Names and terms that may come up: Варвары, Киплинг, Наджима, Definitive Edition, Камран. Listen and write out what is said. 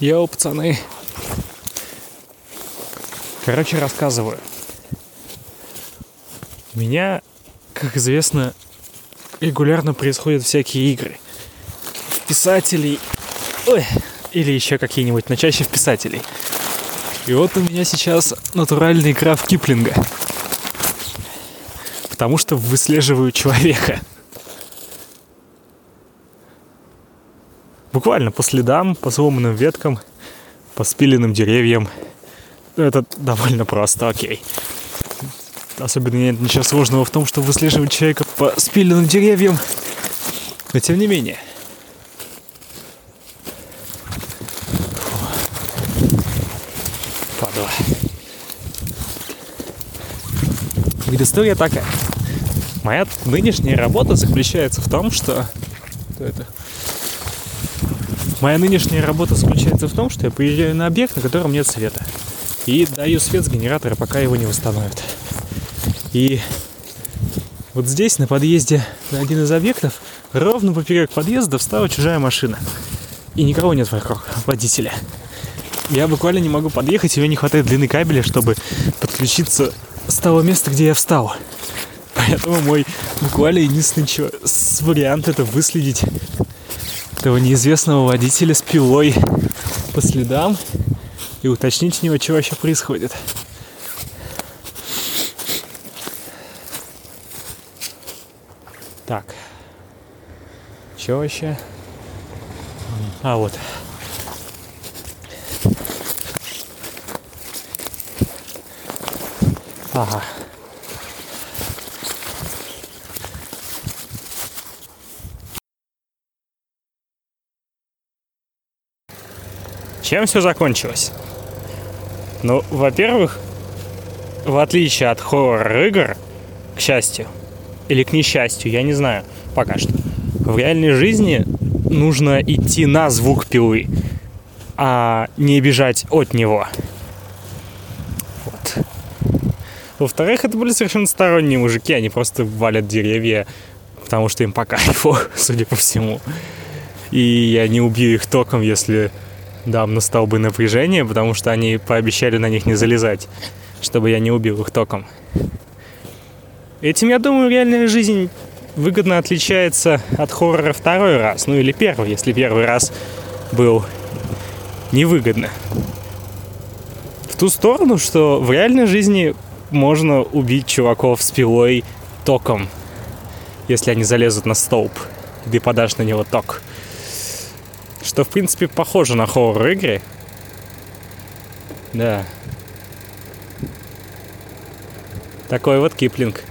Йоу, пацаны. Короче, рассказываю. У меня, как известно, регулярно происходят всякие игры. Писателей... Ой! Или еще какие-нибудь, но чаще в писателей. И вот у меня сейчас натуральная игра в Киплинга. Потому что выслеживаю человека. Буквально по следам, по сломанным веткам, по спиленным деревьям. Это довольно просто, окей. Особенно нет ничего сложного в том, что выслеживать человека по спиленным деревьям. Но тем не менее. Падла. История такая. Моя нынешняя работа заключается в том, что... Кто это? Моя нынешняя работа заключается в том, что я приезжаю на объект, на котором нет света. И даю свет с генератора, пока его не восстановят. И вот здесь, на подъезде, на один из объектов, ровно поперек подъезда встала чужая машина. И никого нет вокруг водителя. Я буквально не могу подъехать, и мне не хватает длины кабеля, чтобы подключиться с того места, где я встал. Поэтому мой буквально единственный вариант — это выследить этого неизвестного водителя с пилой по следам и уточнить у него, что вообще происходит. Так. Что вообще? А, вот. Ага. Чем все закончилось? Ну, во-первых, в отличие от хоррор-игр, к счастью, или к несчастью, я не знаю, пока что, в реальной жизни нужно идти на звук пилы, а не бежать от него. Вот. Во-вторых, это были совершенно сторонние мужики, они просто валят деревья, потому что им по кайфу, судя по всему. И я не убью их током, если... дам на столбы напряжение, потому что они пообещали на них не залезать, чтобы я не убил их током. Этим, я думаю, реальная жизнь выгодно отличается от хоррора второй раз, ну или первый, если первый раз был невыгодно. В ту сторону, что в реальной жизни можно убить чуваков с пилой током, если они залезут на столб, и ты подашь на него ток. Что, в принципе, похоже на хоррор-игры. Да. Такой вот Киплинг.